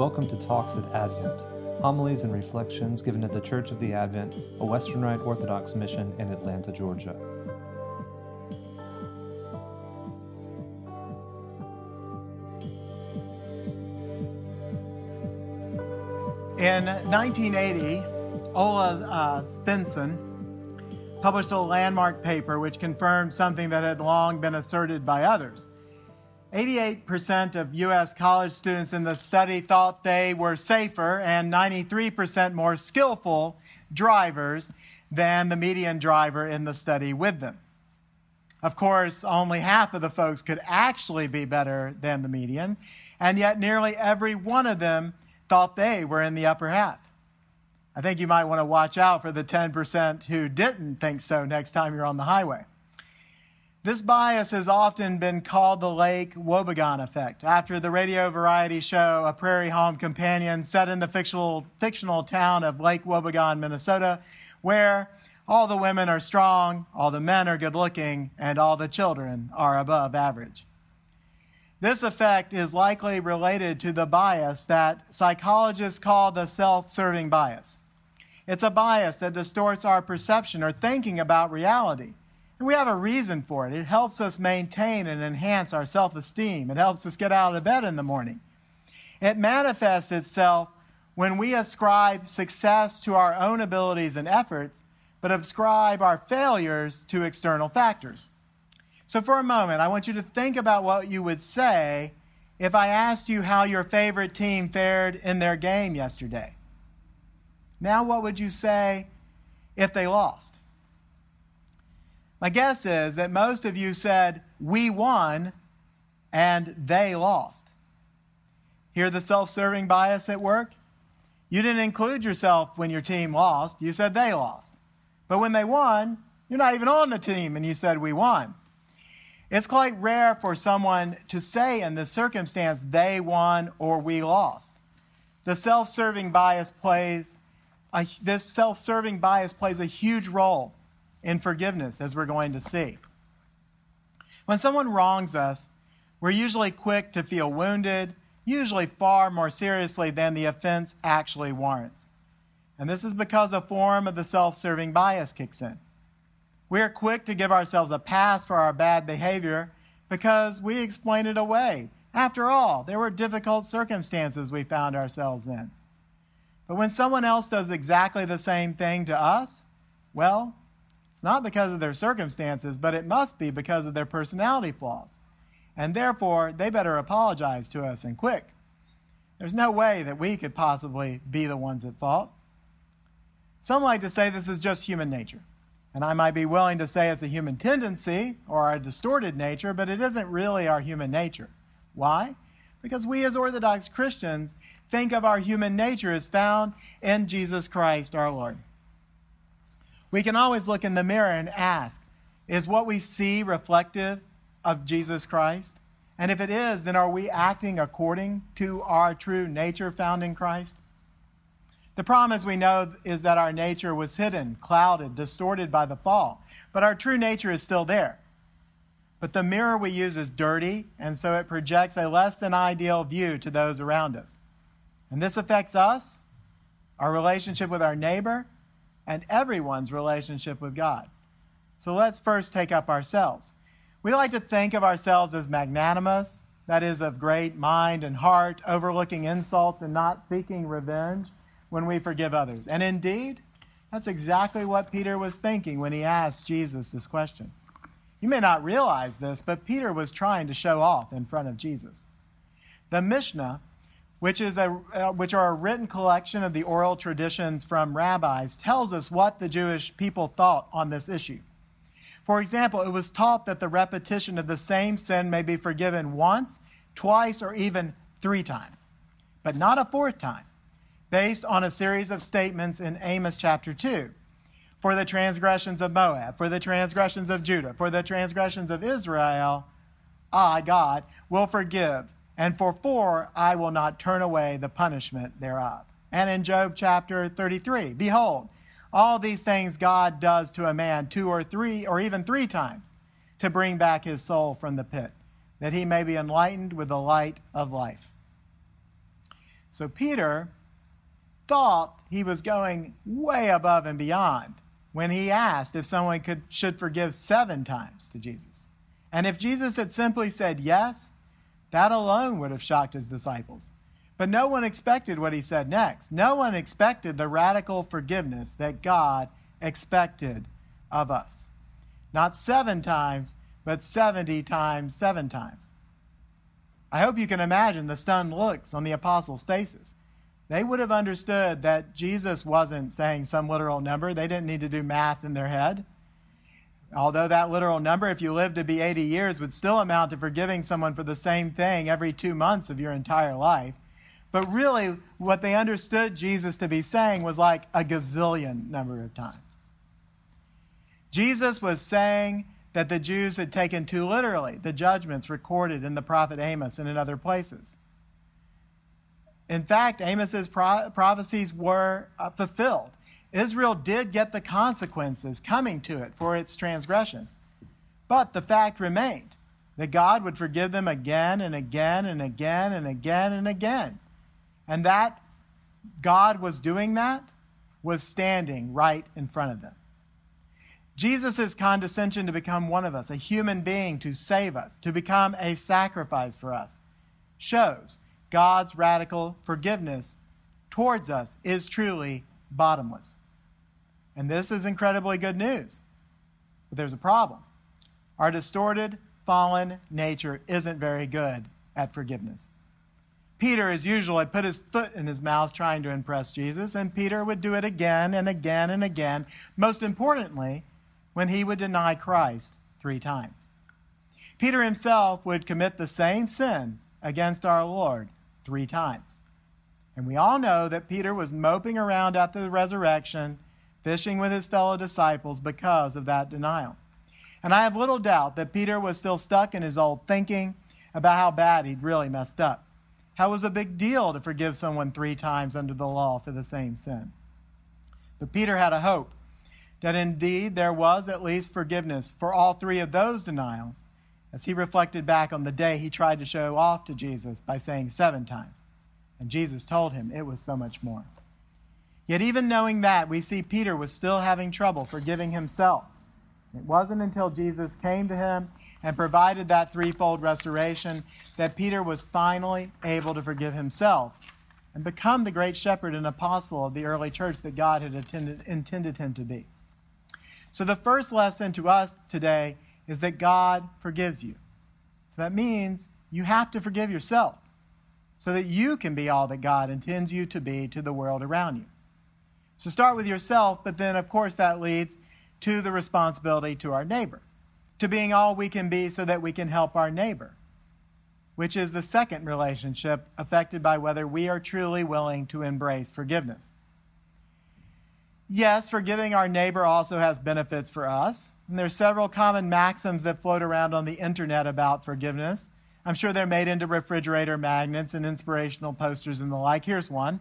Welcome to Talks at Advent, homilies and reflections given at the Church of the Advent, a Western Rite Orthodox mission in Atlanta, Georgia. In 1980, Ola Svensson published a landmark paper which confirmed something that had long been asserted by others. 88% of U.S. college students in the study thought they were safer and 93% more skillful drivers than the median driver in the study with them. Of course, only half of the folks could actually be better than the median, and yet nearly every one of them thought they were in the upper half. I think you might want to watch out for the 10% who didn't think so next time you're on the highway. This bias has often been called the Lake Wobegon effect, after the radio variety show A Prairie Home Companion set in the fictional town of Lake Wobegon, Minnesota, where all the women are strong, all the men are good-looking, and all the children are above average. This effect is likely related to the bias that psychologists call the self-serving bias. It's a bias that distorts our perception or thinking about reality. And we have a reason for it. It helps us maintain and enhance our self-esteem. It helps us get out of bed in the morning. It manifests itself when we ascribe success to our own abilities and efforts, but ascribe our failures to external factors. So for a moment, I want you to think about what you would say if I asked you how your favorite team fared in their game yesterday. Now what would you say if they lost? My guess is that most of you said, "We won," and "they lost." Hear the self-serving bias at work? You didn't include yourself when your team lost. You said they lost. But when they won, you're not even on the team, and you said, "We won." It's quite rare for someone to say in this circumstance, "They won" or "we lost." This self-serving bias plays a huge role in forgiveness, as we're going to see. When someone wrongs us, we're usually quick to feel wounded, usually far more seriously than the offense actually warrants. And this is because a form of the self-serving bias kicks in. We are quick to give ourselves a pass for our bad behavior because we explain it away. After all, there were difficult circumstances we found ourselves in. But when someone else does exactly the same thing to us, well, it's not because of their circumstances, but it must be because of their personality flaws. And therefore, they better apologize to us, and quick. There's no way that we could possibly be the ones at fault. Some like to say this is just human nature. And I might be willing to say it's a human tendency or a distorted nature, but it isn't really our human nature. Why? Because we as Orthodox Christians think of our human nature as found in Jesus Christ our Lord. We can always look in the mirror and ask, is what we see reflective of Jesus Christ? And if it is, then are we acting according to our true nature found in Christ? The problem, as we know, is that our nature was hidden, clouded, distorted by the fall. But our true nature is still there. But the mirror we use is dirty, and so it projects a less than ideal view to those around us. And this affects us, our relationship with our neighbor, and everyone's relationship with God. So let's first take up ourselves. We like to think of ourselves as magnanimous, that is, of great mind and heart, overlooking insults and not seeking revenge when we forgive others. And indeed, that's exactly what Peter was thinking when he asked Jesus this question. You may not realize this, but Peter was trying to show off in front of Jesus. The Mishnah, which are a written collection of the oral traditions from rabbis, tells us what the Jewish people thought on this issue. For example, it was taught that the repetition of the same sin may be forgiven once, twice, or even three times, but not a fourth time, based on a series of statements in Amos chapter 2. For the transgressions of Moab, for the transgressions of Judah, for the transgressions of Israel, I, God, will forgive, and for four, I will not turn away the punishment thereof. And in Job chapter 33, behold, all these things God does to a man two or three or even three times to bring back his soul from the pit, that he may be enlightened with the light of life. So Peter thought he was going way above and beyond when he asked if someone should forgive 7 times to Jesus. And if Jesus had simply said yes, that alone would have shocked his disciples. But no one expected what he said next. No one expected the radical forgiveness that God expected of us. Not 7 times, but 70 times 7 times. I hope you can imagine the stunned looks on the apostles' faces. They would have understood that Jesus wasn't saying some literal number. They didn't need to do math in their head. Although that literal number, if you lived to be 80 years, would still amount to forgiving someone for the same thing every 2 months of your entire life. But really, what they understood Jesus to be saying was like a gazillion number of times. Jesus was saying that the Jews had taken too literally the judgments recorded in the prophet Amos and in other places. In fact, Amos's prophecies were fulfilled. Israel did get the consequences coming to it for its transgressions. But the fact remained that God would forgive them again and again and again and again and again. And that God was doing that was standing right in front of them. Jesus' condescension to become one of us, a human being to save us, to become a sacrifice for us, shows God's radical forgiveness towards us is truly bottomless. And this is incredibly good news. But there's a problem. Our distorted, fallen nature isn't very good at forgiveness. Peter, as usual, had put his foot in his mouth trying to impress Jesus, and Peter would do it again and again and again, most importantly, when he would deny Christ 3 times. Peter himself would commit the same sin against our Lord 3 times. And we all know that Peter was moping around after the resurrection, fishing with his fellow disciples because of that denial. And I have little doubt that Peter was still stuck in his old thinking about how bad he'd really messed up. How it was a big deal to forgive someone 3 times under the law for the same sin. But Peter had a hope that indeed there was at least forgiveness for all 3 of those denials, as he reflected back on the day he tried to show off to Jesus by saying 7 times. And Jesus told him it was so much more. Yet even knowing that, we see Peter was still having trouble forgiving himself. It wasn't until Jesus came to him and provided that 3-fold restoration that Peter was finally able to forgive himself and become the great shepherd and apostle of the early church that God had intended him to be. So the first lesson to us today is that God forgives you. So that means you have to forgive yourself so that you can be all that God intends you to be to the world around you. So start with yourself, but then, of course, that leads to the responsibility to our neighbor, to being all we can be so that we can help our neighbor, which is the second relationship affected by whether we are truly willing to embrace forgiveness. Yes, forgiving our neighbor also has benefits for us. And there are several common maxims that float around on the internet about forgiveness. I'm sure they're made into refrigerator magnets and inspirational posters and the like. Here's one.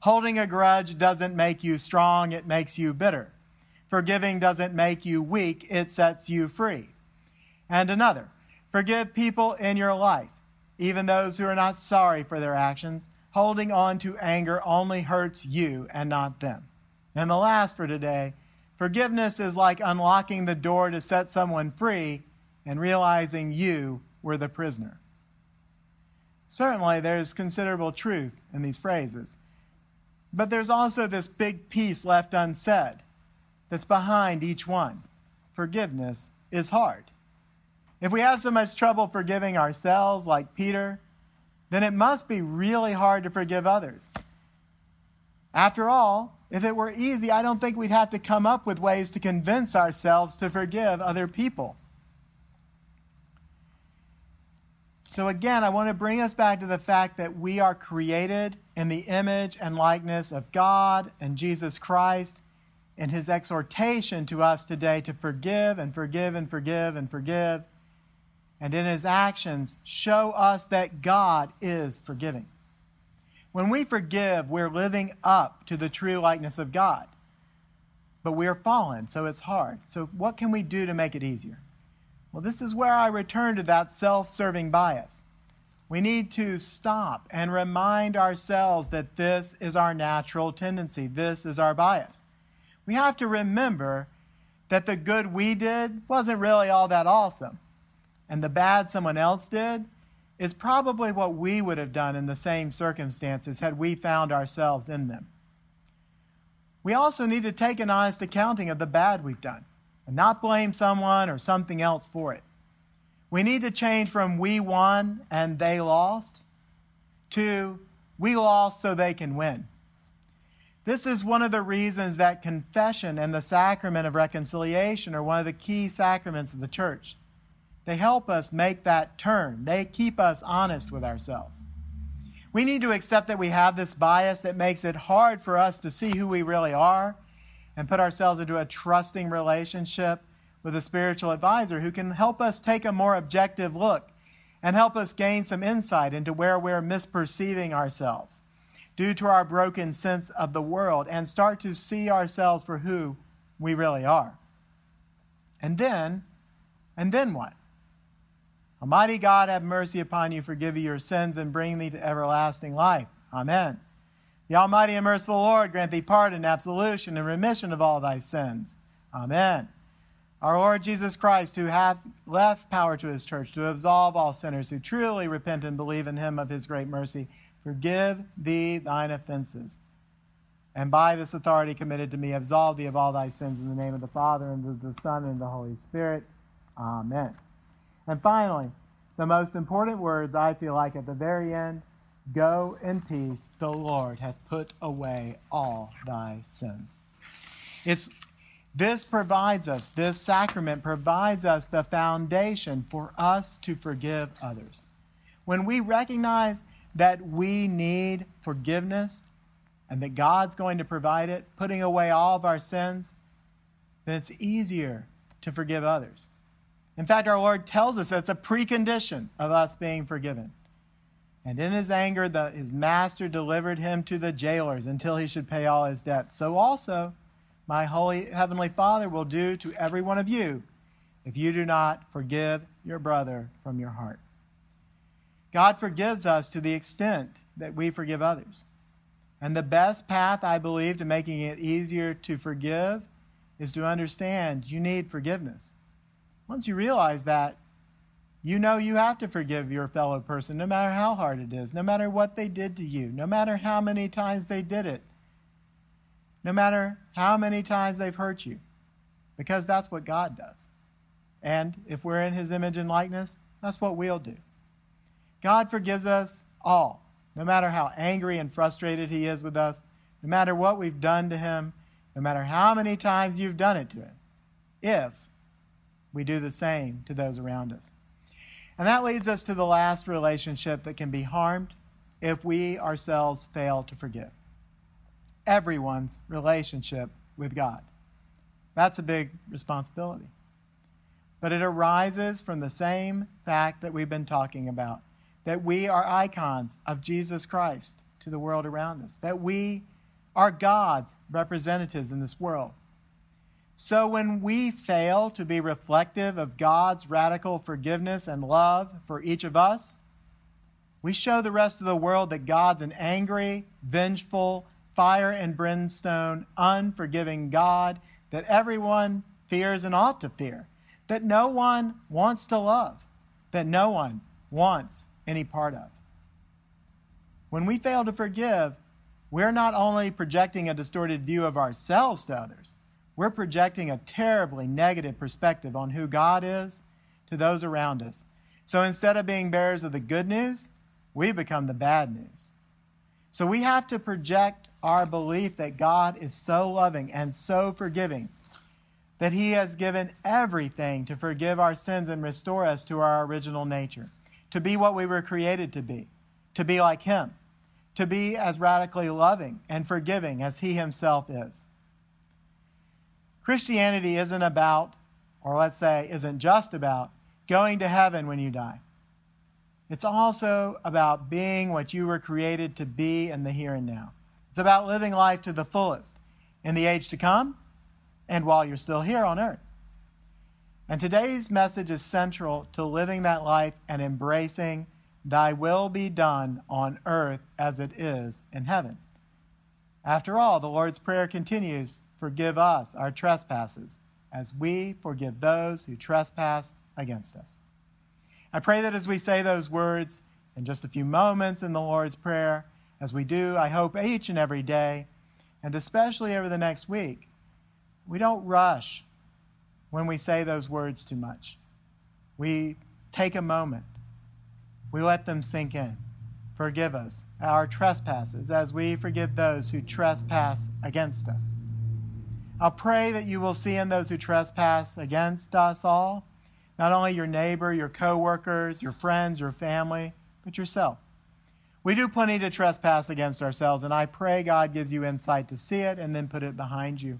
Holding a grudge doesn't make you strong, it makes you bitter. Forgiving doesn't make you weak, it sets you free. And another. Forgive people in your life, even those who are not sorry for their actions. Holding on to anger only hurts you and not them. And the last for today, forgiveness is like unlocking the door to set someone free and realizing you were the prisoner. Certainly, there's considerable truth in these phrases, but there's also this big piece left unsaid that's behind each one. Forgiveness is hard. If we have so much trouble forgiving ourselves, like Peter, then it must be really hard to forgive others. After all, if it were easy, I don't think we'd have to come up with ways to convince ourselves to forgive other people. So again, I want to bring us back to the fact that we are created in the image and likeness of God and Jesus Christ, and his exhortation to us today to forgive and forgive and forgive and forgive, and in his actions show us that God is forgiving. When we forgive, we're living up to the true likeness of God. But we are fallen, so it's hard. So what can we do to make it easier? Well, this is where I return to that self-serving bias. We need to stop and remind ourselves that this is our natural tendency. This is our bias. We have to remember that the good we did wasn't really all that awesome, and the bad someone else did is probably what we would have done in the same circumstances had we found ourselves in them. We also need to take an honest accounting of the bad we've done and not blame someone or something else for it. We need to change from "we won and they lost" to "we lost so they can win." This is one of the reasons that confession and the sacrament of reconciliation are one of the key sacraments of the church. They help us make that turn. They keep us honest with ourselves. We need to accept that we have this bias that makes it hard for us to see who we really are and put ourselves into a trusting relationship with a spiritual advisor who can help us take a more objective look and help us gain some insight into where we're misperceiving ourselves due to our broken sense of the world, and start to see ourselves for who we really are. And then what? Almighty God, have mercy upon you, forgive you your sins, and bring thee to everlasting life. Amen. The Almighty and merciful Lord grant thee pardon, absolution, and remission of all thy sins. Amen. Our Lord Jesus Christ, who hath left power to his church to absolve all sinners who truly repent and believe in him of his great mercy, forgive thee thine offenses, and by this authority committed to me, absolve thee of all thy sins. In the name of the Father, and of the Son, and of the Holy Spirit. Amen. And finally, the most important words, I feel like, at the very end: go in peace, the Lord hath put away all thy sins. This provides us, this sacrament provides us the foundation for us to forgive others. When we recognize that we need forgiveness and that God's going to provide it, putting away all of our sins, then it's easier to forgive others. In fact, our Lord tells us that's a precondition of us being forgiven. And in his anger, his master delivered him to the jailers until he should pay all his debts. So also, my holy heavenly Father will do to every one of you if you do not forgive your brother from your heart. God forgives us to the extent that we forgive others. And the best path, I believe, to making it easier to forgive is to understand you need forgiveness. Once you realize that, you know you have to forgive your fellow person, no matter how hard it is, no matter what they did to you, no matter how many times they did it, no matter how many times they've hurt you, because that's what God does. And if we're in his image and likeness, that's what we'll do. God forgives us all, no matter how angry and frustrated he is with us, no matter what we've done to him, no matter how many times you've done it to him, if we do the same to those around us. And that leads us to the last relationship that can be harmed if we ourselves fail to forgive: everyone's relationship with God. That's a big responsibility. But it arises from the same fact that we've been talking about, that we are icons of Jesus Christ to the world around us, that we are God's representatives in this world. So when we fail to be reflective of God's radical forgiveness and love for each of us, we show the rest of the world that God's an angry, vengeful, fire and brimstone, unforgiving God that everyone fears and ought to fear, that no one wants to love, that no one wants any part of. When we fail to forgive, we're not only projecting a distorted view of ourselves to others, we're projecting a terribly negative perspective on who God is to those around us. So instead of being bearers of the good news, we become the bad news. So we have to project our belief that God is so loving and so forgiving that he has given everything to forgive our sins and restore us to our original nature, to be what we were created to be like him, to be as radically loving and forgiving as he himself is. Christianity isn't about, or let's say, isn't just about going to heaven when you die. It's also about being what you were created to be in the here and now. It's about living life to the fullest in the age to come and while you're still here on earth. And today's message is central to living that life and embracing Thy will be done on earth as it is in heaven. After all, the Lord's Prayer continues, forgive us our trespasses, as we forgive those who trespass against us. I pray that as we say those words in just a few moments in the Lord's Prayer, as we do, I hope, each and every day, and especially over the next week, we don't rush when we say those words too much. We take a moment. We let them sink in. Forgive us our trespasses as we forgive those who trespass against us. I'll pray that you will see in those who trespass against us all, not only your neighbor, your co-workers, your friends, your family, but yourself. We do plenty to trespass against ourselves, and I pray God gives you insight to see it and then put it behind you.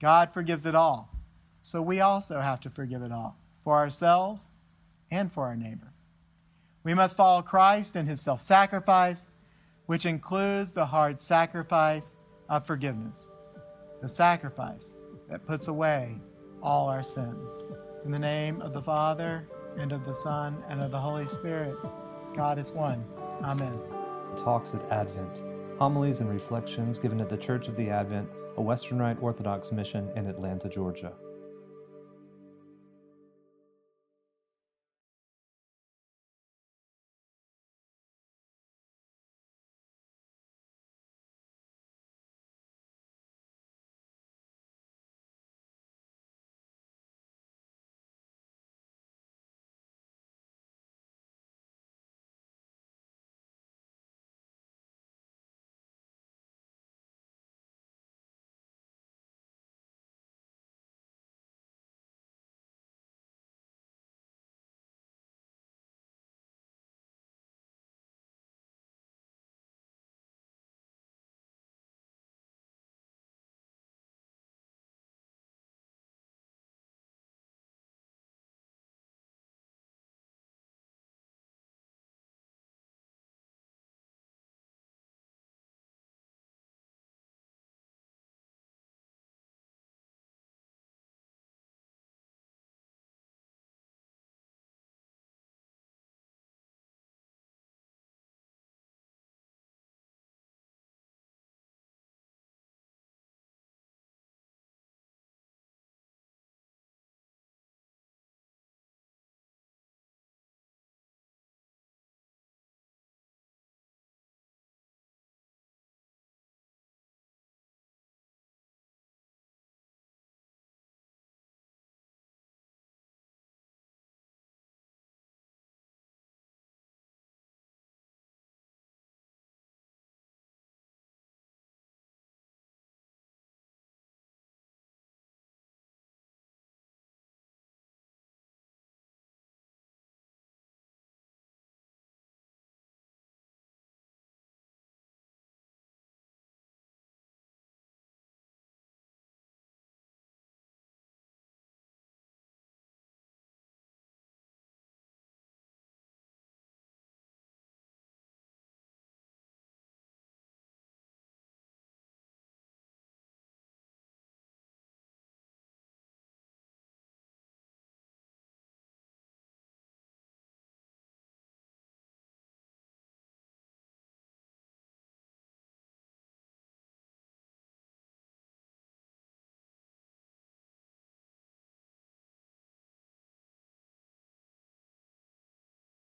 God forgives it all, so we also have to forgive it all, for ourselves and for our neighbor. We must follow Christ in his self-sacrifice, which includes the hard sacrifice of forgiveness, the sacrifice that puts away all our sins. In the name of the Father, and of the Son, and of the Holy Spirit, God is one. Amen. Talks at Advent, homilies and reflections given at the Church of the Advent, a Western Rite Orthodox mission in Atlanta, Georgia.